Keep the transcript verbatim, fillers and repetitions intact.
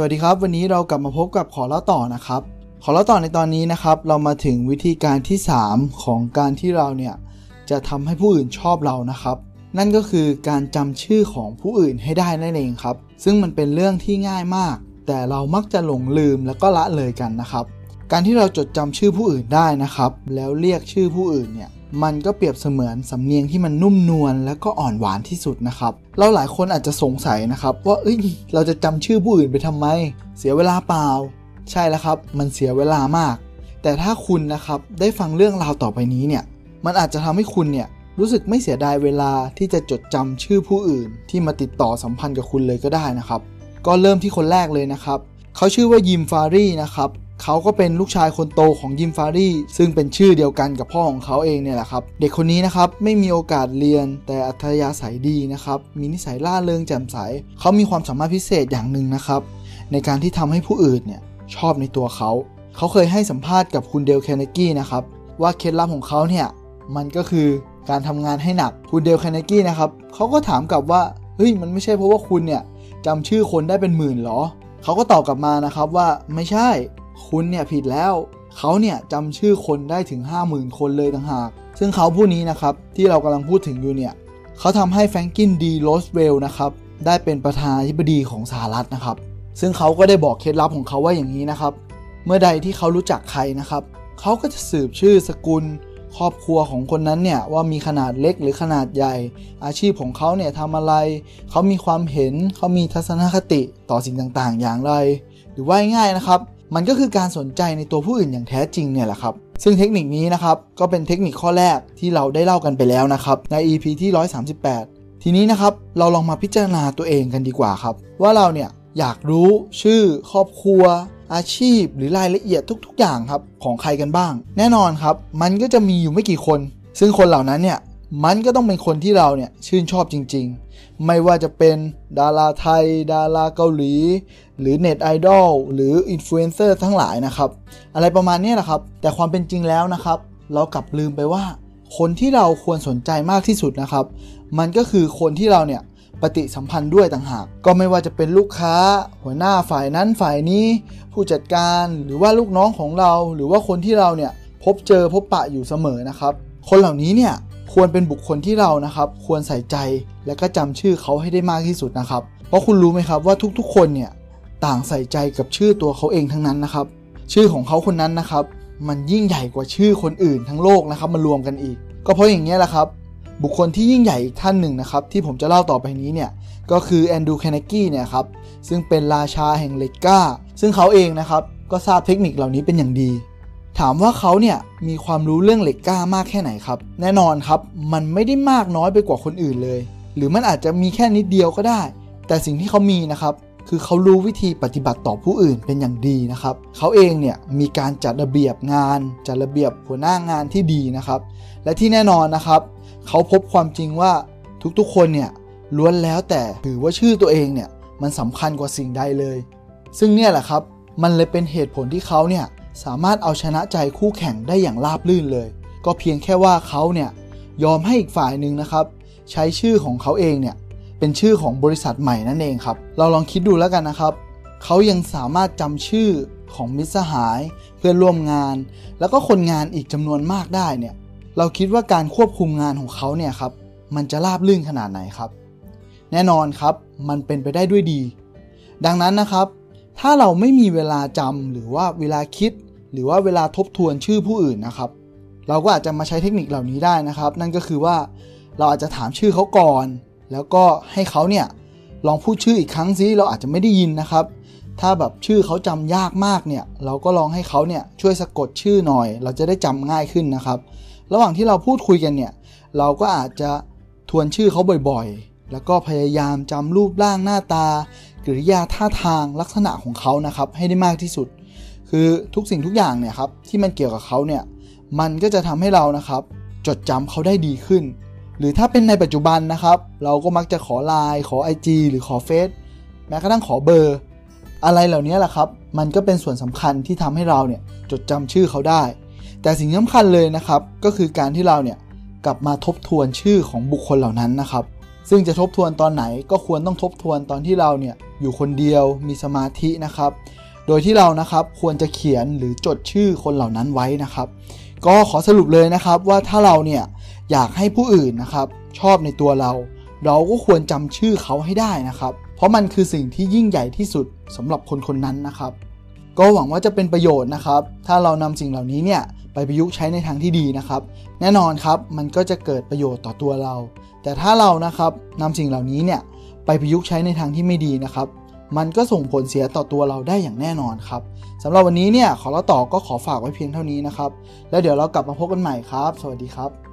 สวัสดีครับวันนี้เรากลับมาพบกับขอเล่าต่อนะครับขอเล่าต่อในตอนนี้นะครับเรามาถึงวิธีการที่สามของการที่เราเนี่ยจะทำให้ผู้อื่นชอบเรานะครับนั่นก็คือการจำชื่อของผู้อื่นให้ได้นั่นเองครับซึ่งมันเป็นเรื่องที่ง่ายมากแต่เรามักจะหลงลืมแล้วก็ละเลยกันนะครับการที่เราจดจำชื่อผู้อื่นได้นะครับแล้วเรียกชื่อผู้อื่นเนี่ยมันก็เปรียบเสมือนสำเนียงที่มันนุ่มนวลและก็อ่อนหวานที่สุดนะครับเราหลายคนอาจจะสงสัยนะครับว่าเอ้ยเราจะจำชื่อผู้อื่นไปทำไมเสียเวลาเปล่าใช่แล้วครับมันเสียเวลามากแต่ถ้าคุณนะครับได้ฟังเรื่องราวต่อไปนี้เนี่ยมันอาจจะทำให้คุณเนี่ยรู้สึกไม่เสียดายเวลาที่จะจดจำชื่อผู้อื่นที่มาติดต่อสัมพันธ์กับคุณเลยก็ได้นะครับก็เริ่มที่คนแรกเลยนะครับเขาชื่อว่ายิมฟารี่นะครับเขาก็เป็นลูกชายคนโตของยิมฟารี่ซึ่งเป็นชื่อเดียวกันกับพ่อของเขาเองเนี่ยแหละครับเด็กคนนี้นะครับไม่มีโอกาสเรียนแต่อัธยาศัยดีนะครับมีนิสัยร่าเริงแจ่มใสเขามีความสามารถพิเศษอย่างหนึ่งนะครับในการที่ทำให้ผู้อื่นเนี่ยชอบในตัวเขาเขาเคยให้สัมภาษณ์กับคุณเดลแคเนกี้นะครับว่าเคล็ดลับของเขาเนี่ยมันก็คือการทำงานให้หนักคุณเดลแคเนกี้นะครับเขาก็ถามกลับว่าเฮ้ยมันไม่ใช่เพราะว่าคุณเนี่ยจำชื่อคนได้เป็นหมื่นหรอเขาก็ตอบกลับมานะครับว่าไม่ใช่คุณเนี่ยผิดแล้วเขาเนี่ยจำชื่อคนได้ถึง ห้าหมื่น คนเลยต่างหากซึ่งเขาผู้นี้นะครับที่เรากำลังพูดถึงอยู่เนี่ยเขาทำให้แฟรงคลิน ดี โรสเวลต์นะครับได้เป็นประธานาธิบดีของสหรัฐนะครับซึ่งเขาก็ได้บอกเคล็ดลับของเขาว่าอย่างนี้นะครับเมื่อใดที่เขารู้จักใครนะครับเขาก็จะสืบชื่อสกุลครอบครัวของคนนั้นเนี่ยว่ามีขนาดเล็กหรือขนาดใหญ่อาชีพของเขาเนี่ยทำอะไรเขามีความเห็นเขามีทัศนคติต่อสิ่งต่างๆอย่างไรหรือว่าง่ายๆนะครับมันก็คือการสนใจในตัวผู้อื่นอย่างแท้จริงเนี่ยแหละครับซึ่งเทคนิคนี้นะครับก็เป็นเทคนิคข้อแรกที่เราได้เล่ากันไปแล้วนะครับใน อี พี ที่หนึ่งร้อยสามสิบแปดทีนี้นะครับเราลองมาพิจารณาตัวเองกันดีกว่าครับว่าเราเนี่ยอยากรู้ชื่อครอบครัวอาชีพหรือรายละเอียดทุกๆอย่างครับของใครกันบ้างแน่นอนครับมันก็จะมีอยู่ไม่กี่คนซึ่งคนเหล่านั้นเนี่ยมันก็ต้องเป็นคนที่เราเนี่ยชื่นชอบจริงๆไม่ว่าจะเป็นดาราไทยดาราเกาหลีหรือเน็ตไอดอลหรืออินฟลูเอนเซอร์ทั้งหลายนะครับอะไรประมาณนี้แหละครับแต่ความเป็นจริงแล้วนะครับเรากลับลืมไปว่าคนที่เราควรสนใจมากที่สุดนะครับมันก็คือคนที่เราเนี่ยปฏิสัมพันธ์ด้วยต่างหากก็ไม่ว่าจะเป็นลูกค้าหัวหน้าฝ่ายนั้นฝ่ายนี้ผู้จัดการหรือว่าลูกน้องของเราหรือว่าคนที่เราเนี่ยพบเจอพบปะอยู่เสมอนะครับคนเหล่านี้เนี่ยควรเป็นบุคคลที่เรานะครับควรใส่ใจและก็จำชื่อเขาให้ได้มากที่สุดนะครับเพราะคุณรู้ไหมครับว่าทุกๆคนเนี่ยต่างใส่ใจกับชื่อตัวเขาเองทั้งนั้นนะครับชื่อของเขาคนนั้นนะครับมันยิ่งใหญ่กว่าชื่อคนอื่นทั้งโลกนะครับมารวมกันอีกก็เพราะอย่างนี้แหละครับบุคคลที่ยิ่งใหญ่อีกท่านหนึ่งนะครับที่ผมจะเล่าต่อไปนี้เนี่ยก็คือแอนดรูว์ เคนเนกี้เนี่ยครับซึ่งเป็นราชาแห่งเหล็กกล้าซึ่งเขาเองนะครับก็ทราบเทคนิคเหล่านี้เป็นอย่างดีถามว่าเขาเนี่ยมีความรู้เรื่องเหล็กกล้ามากแค่ไหนครับแน่นอนครับมันไม่ได้มากน้อยไปกว่าคนอื่นเลยหรือมันอาจจะมีแค่นิดเดียวก็ได้แต่สิ่งที่เขามีนะครับคือเขารู้วิธีปฏิบัติต่อผู้อื่นเป็นอย่างดีนะครับเขาเองเนี่ยมีการจัดระเบียบงานจัดระเบียบหัวหน้างานที่ดีนะครับและที่แน่นอนนะครับเขาพบความจริงว่าทุกๆคนเนี่ยล้วนแล้วแต่ถือว่าชื่อตัวเองเนี่ยมันสำคัญกว่าสิ่งใดเลยซึ่งเนี่ยแหละครับมันเลยเป็นเหตุผลที่เขาเนี่ยสามารถเอาชนะใจคู่แข่งได้อย่างราบรื่นเลยก็เพียงแค่ว่าเขาเนี่ยยอมให้อีกฝ่ายหนึ่งนะครับใช้ชื่อของเขาเองเนี่ยเป็นชื่อของบริษัทใหม่นั่นเองครับเราลองคิดดูแล้วกันนะครับเขายังสามารถจำชื่อของมิตรสหายเพื่อนร่วมงานแล้วก็คนงานอีกจำนวนมากได้เนี่ยเราคิดว่าการควบคุมงานของเขาเนี่ยครับมันจะราบรื่นขนาดไหนครับแน่นอนครับมันเป็นไปได้ด้วยดีดังนั้นนะครับถ้าเราไม่มีเวลาจำหรือว่าเวลาคิดหรือว่าเวลาทบทวนชื่อผู้อื่นนะครับเราก็อาจจะมาใช้เทคนิคเหล่านี้ได้นะครับนั่นก็คือว่าเราอาจจะถามชื่อเขาก่อนแล้วก็ให้เขาเนี่ยลองพูดชื่ออีกครั้งซิเราอาจจะไม่ได้ยินนะครับถ้าแบบชื่อเขาจำยากมากเนี่ยเราก็ลองให้เขาเนี่ยช่วยสะกดชื่อหน่อยเราจะได้จำง่ายขึ้นนะครับระหว่างที่เราพูดคุยกันเนี่ยเราก็อาจจะทวนชื่อเขาบ่อยๆแล้วก็พยายามจำรูปร่างหน้าตากิริยาท่าทางลักษณะของเขานะครับให้ได้มากที่สุดคือทุกสิ่งทุกอย่างเนี่ยครับที่มันเกี่ยวกับเขาเนี่ยมันก็จะทำให้เรานะครับจดจำเขาได้ดีขึ้นหรือถ้าเป็นในปัจจุบันนะครับเราก็มักจะขอ ไลน์ ขอ ไอ จี หรือขอเฟซแม้กระทั่งขอเบอร์อะไรเหล่านี้แหละครับมันก็เป็นส่วนสำคัญที่ทำให้เราเนี่ยจดจำชื่อเขาได้แต่สิ่งสำคัญเลยนะครับก็คือการที่เราเนี่ยกลับมาทบทวนชื่อของบุคคลเหล่านั้นนะครับซึ่งจะทบทวนตอนไหนก็ควรต้องทบทวนตอนที่เราเนี่ย อยู่คนเดียวมีสมาธินะครับโดยที่เรานะครับควรจะเขียนหรือจดชื่อคนเหล่านั้นไว้นะครับก็ขอสรุปเลยนะครับว่าถ้าเราเนี่ยอยากให้ผู้อื่นนะครับชอบในตัวเราเราก็ควรจำชื่อเขาให้ได้นะครับเพราะมันคือสิ่งที่ยิ่งใหญ่ที่สุดสำหรับคนคนนั้นนะครับก็หวังว่าจะเป็นประโยชน์นะครับถ้าเรานำสิ่งเหล่านี้เนี่ยไปประยุกต์ใช้ในทางที่ดีนะครับแน่นอนครับมันก็จะเกิดประโยชน์ต่อตัวเราแต่ถ้าเรานะครับนำสิ่งเหล่านี้เนี่ยไปประยุกต์ใช้ในทางที่ไม่ดีนะครับมันก็ส่งผลเสียต่อตัวเราได้อย่างแน่นอนครับสำหรับวันนี้เนี่ยขอเล่าต่อก็ขอฝากไว้เพียงเท่านี้นะครับแล้วเดี๋ยวเรากลับมาพบกันใหม่ครับสวัสดีครับ